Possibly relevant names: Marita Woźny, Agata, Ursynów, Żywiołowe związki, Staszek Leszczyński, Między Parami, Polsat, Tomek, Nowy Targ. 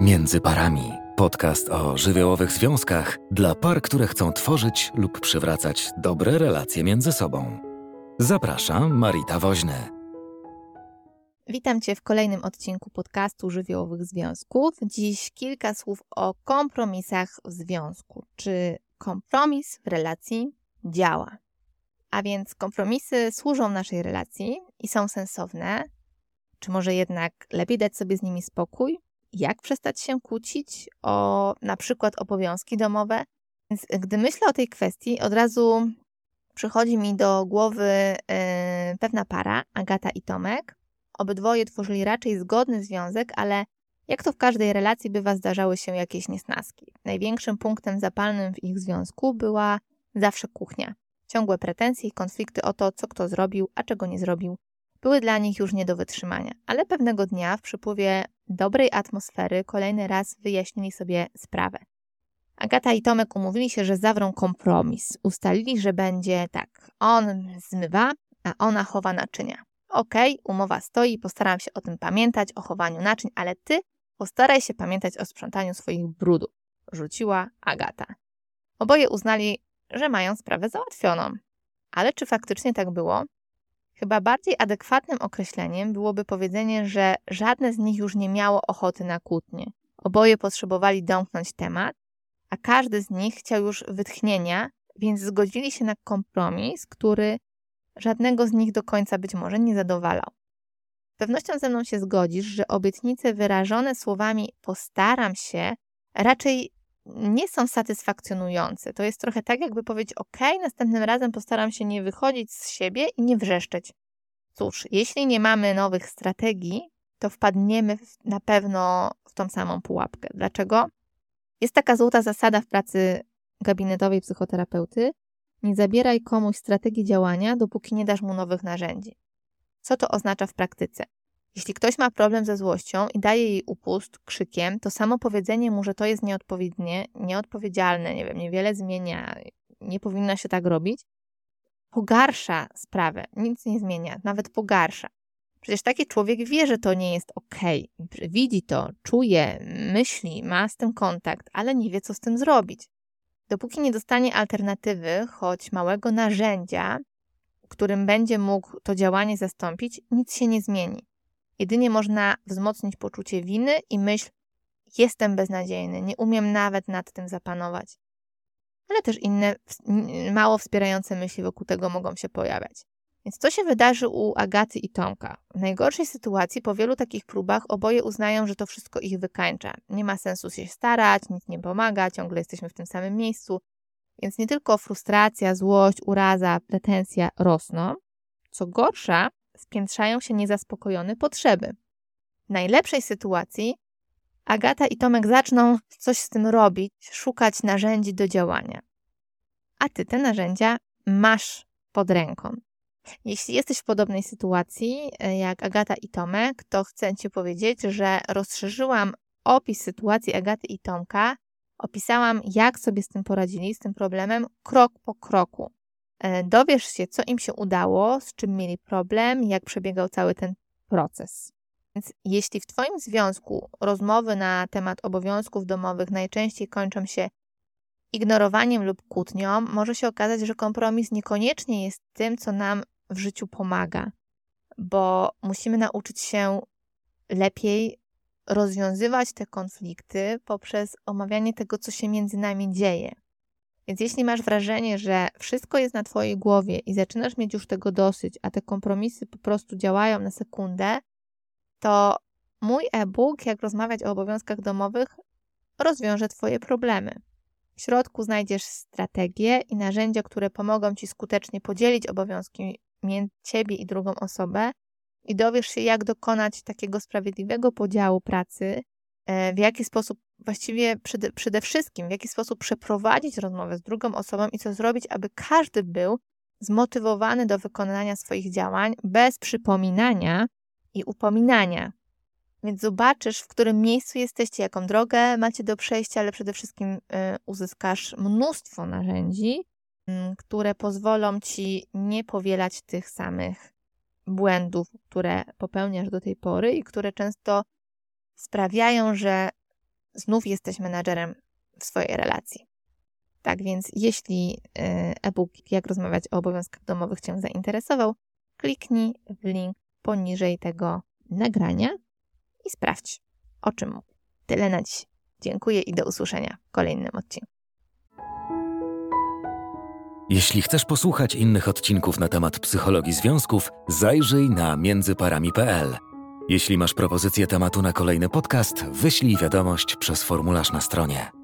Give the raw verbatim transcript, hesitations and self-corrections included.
Między Parami. Podcast o żywiołowych związkach dla par, które chcą tworzyć lub przywracać dobre relacje między sobą. Zaprasza Marita Woźny. Witam Cię w kolejnym odcinku podcastu Żywiołowych Związków. Dziś kilka słów o kompromisach w związku. Czy kompromis w relacji działa? A więc kompromisy służą naszej relacji i są sensowne. Czy może jednak lepiej dać sobie z nimi spokój? Jak przestać się kłócić o na przykład obowiązki domowe? Więc gdy myślę o tej kwestii, od razu przychodzi mi do głowy yy, pewna para, Agata i Tomek. Obydwoje tworzyli raczej zgodny związek, ale jak to w każdej relacji bywa, zdarzały się jakieś niesnaski. Największym punktem zapalnym w ich związku była zawsze kuchnia. Ciągłe pretensje i konflikty o to, co kto zrobił, a czego nie zrobił, były dla nich już nie do wytrzymania. Ale pewnego dnia w przypływie dobrej atmosfery kolejny raz wyjaśnili sobie sprawę. Agata i Tomek umówili się, że zawrą kompromis. Ustalili, że będzie tak: on zmywa, a ona chowa naczynia. Okej, okay, umowa stoi, postaram się o tym pamiętać, o chowaniu naczyń, ale ty postaraj się pamiętać o sprzątaniu swoich brudów, rzuciła Agata. Oboje uznali, że mają sprawę załatwioną. Ale czy faktycznie tak było? Chyba bardziej adekwatnym określeniem byłoby powiedzenie, że żadne z nich już nie miało ochoty na kłótnie. Oboje potrzebowali domknąć temat, a każdy z nich chciał już wytchnienia, więc zgodzili się na kompromis, który żadnego z nich do końca być może nie zadowalał. Z pewnością ze mną się zgodzisz, że obietnice wyrażone słowami postaram się raczej nie są satysfakcjonujące. To jest trochę tak, jakby powiedzieć: ok, następnym razem postaram się nie wychodzić z siebie i nie wrzeszczeć. Cóż, jeśli nie mamy nowych strategii, to wpadniemy na pewno w tą samą pułapkę. Dlaczego? Jest taka złota zasada w pracy gabinetowej psychoterapeuty: nie zabieraj komuś strategii działania, dopóki nie dasz mu nowych narzędzi. Co to oznacza w praktyce? Jeśli ktoś ma problem ze złością i daje jej upust krzykiem, to samo powiedzenie mu, że to jest nieodpowiednie, nieodpowiedzialne, nie wiem, niewiele zmienia, nie powinno się tak robić, pogarsza sprawę, nic nie zmienia, nawet pogarsza. Przecież taki człowiek wie, że to nie jest okej, widzi to, czuje, myśli, ma z tym kontakt, ale nie wie, co z tym zrobić. Dopóki nie dostanie alternatywy, choć małego narzędzia, którym będzie mógł to działanie zastąpić, nic się nie zmieni. Jedynie można wzmocnić poczucie winy i myśl: jestem beznadziejny, nie umiem nawet nad tym zapanować. Ale też inne mało wspierające myśli wokół tego mogą się pojawiać. Więc co się wydarzy u Agaty i Tomka? W najgorszej sytuacji po wielu takich próbach oboje uznają, że to wszystko ich wykańcza. Nie ma sensu się starać, nic nie pomaga, ciągle jesteśmy w tym samym miejscu. Więc nie tylko frustracja, złość, uraza, pretensja rosną. Co gorsza, spiętrzają się niezaspokojone potrzeby. W najlepszej sytuacji Agata i Tomek zaczną coś z tym robić, szukać narzędzi do działania. A ty te narzędzia masz pod ręką. Jeśli jesteś w podobnej sytuacji jak Agata i Tomek, to chcę Ci powiedzieć, że rozszerzyłam opis sytuacji Agaty i Tomka. Opisałam, jak sobie z tym poradzili, z tym problemem, krok po kroku. Dowiesz się, co im się udało, z czym mieli problem, jak przebiegał cały ten proces. Więc jeśli w Twoim związku rozmowy na temat obowiązków domowych najczęściej kończą się ignorowaniem lub kłótnią, może się okazać, że kompromis niekoniecznie jest tym, co nam w życiu pomaga, bo musimy nauczyć się lepiej rozwiązywać te konflikty poprzez omawianie tego, co się między nami dzieje. Więc jeśli masz wrażenie, że wszystko jest na Twojej głowie i zaczynasz mieć już tego dosyć, a te kompromisy po prostu działają na sekundę, to mój e-book "Jak rozmawiać o obowiązkach domowych" rozwiąże Twoje problemy. W środku znajdziesz strategie i narzędzia, które pomogą Ci skutecznie podzielić obowiązki między Ciebie i drugą osobę i dowiesz się, jak dokonać takiego sprawiedliwego podziału pracy, w jaki sposób właściwie przede, przede wszystkim, w jaki sposób przeprowadzić rozmowę z drugą osobą i co zrobić, aby każdy był zmotywowany do wykonania swoich działań bez przypominania i upominania. Więc zobaczysz, w którym miejscu jesteście, jaką drogę macie do przejścia, ale przede wszystkim uzyskasz mnóstwo narzędzi, które pozwolą Ci nie powielać tych samych błędów, które popełniasz do tej pory i które często sprawiają, że znów jesteś menadżerem w swojej relacji. Tak więc jeśli e-book Jak rozmawiać o obowiązkach domowych Cię zainteresował, kliknij w link poniżej tego nagrania i sprawdź, o czym mówię. Tyle na dziś. Dziękuję i do usłyszenia w kolejnym odcinku. Jeśli chcesz posłuchać innych odcinków na temat psychologii związków, zajrzyj na między parami kropka p l. Jeśli masz propozycję tematu na kolejny podcast, wyślij wiadomość przez formularz na stronie.